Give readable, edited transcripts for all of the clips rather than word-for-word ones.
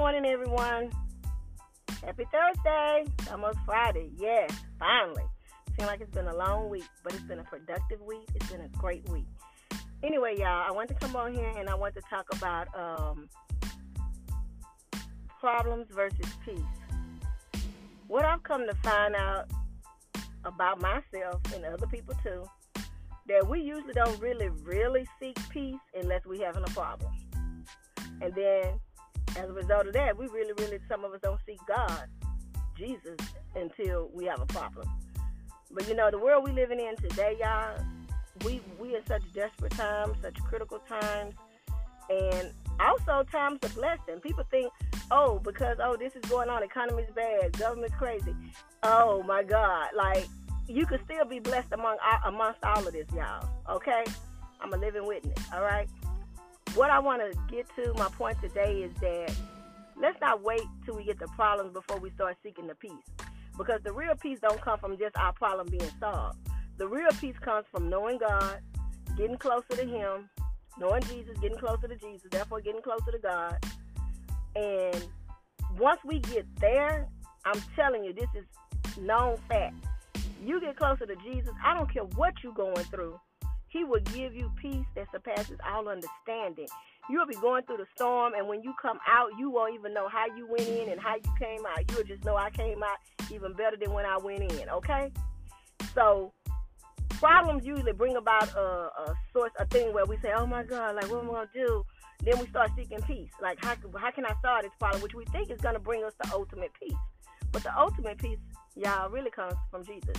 morning, everyone. Happy Thursday. Almost Friday. Yes, finally. Seems like it's been a long week, but it's been a productive week. It's been a great week. Anyway, y'all, I want to come on here and I want to talk about problems versus peace. What I've come to find out about myself and other people too, that we usually don't really seek peace unless we're having a problem. And then, as a result of that, we really, some of us don't seek God, Jesus, until we have a problem. But, you know, the world we living in today, y'all, we in such desperate times, such critical times, and also times of blessing. People think, oh, because, oh, this is going on, economy's bad, government's crazy. Oh, my God. Like, you could still be blessed amongst all of this, y'all, okay? I'm a living witness, all right? What I want to get to, my point today, is that let's not wait till we get the problems before we start seeking the peace. Because the real peace don't come from just our problem being solved. The real peace comes from knowing God, getting closer to Him, knowing Jesus, getting closer to Jesus, therefore getting closer to God. And once we get there, I'm telling you, this is known fact. You get closer to Jesus, I don't care what you're going through. He will give you peace that surpasses all understanding. You'll be going through the storm, and when you come out, you won't even know how you went in and how you came out. You'll just know I came out even better than when I went in, okay? So problems usually bring about a thing where we say, oh, my God, like, what am I going to do? Then we start seeking peace. Like, how can I solve this problem, which we think is going to bring us the ultimate peace. But the ultimate peace, y'all, really comes from Jesus.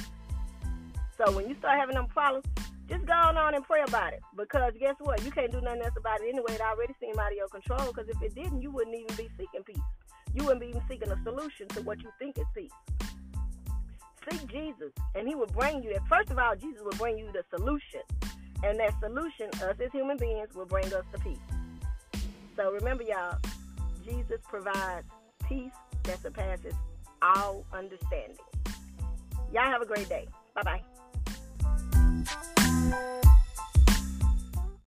So when you start having them problems, just go on and pray about it, because guess what? You can't do nothing else about it anyway. It already seemed out of your control, because if it didn't, you wouldn't even be seeking peace. You wouldn't be even seeking a solution to what you think is peace. Seek Jesus, and He will bring you that. First of all, Jesus will bring you the solution, and that solution, us as human beings, will bring us the peace. So remember, y'all, Jesus provides peace that surpasses all understanding. Y'all have a great day. Bye-bye.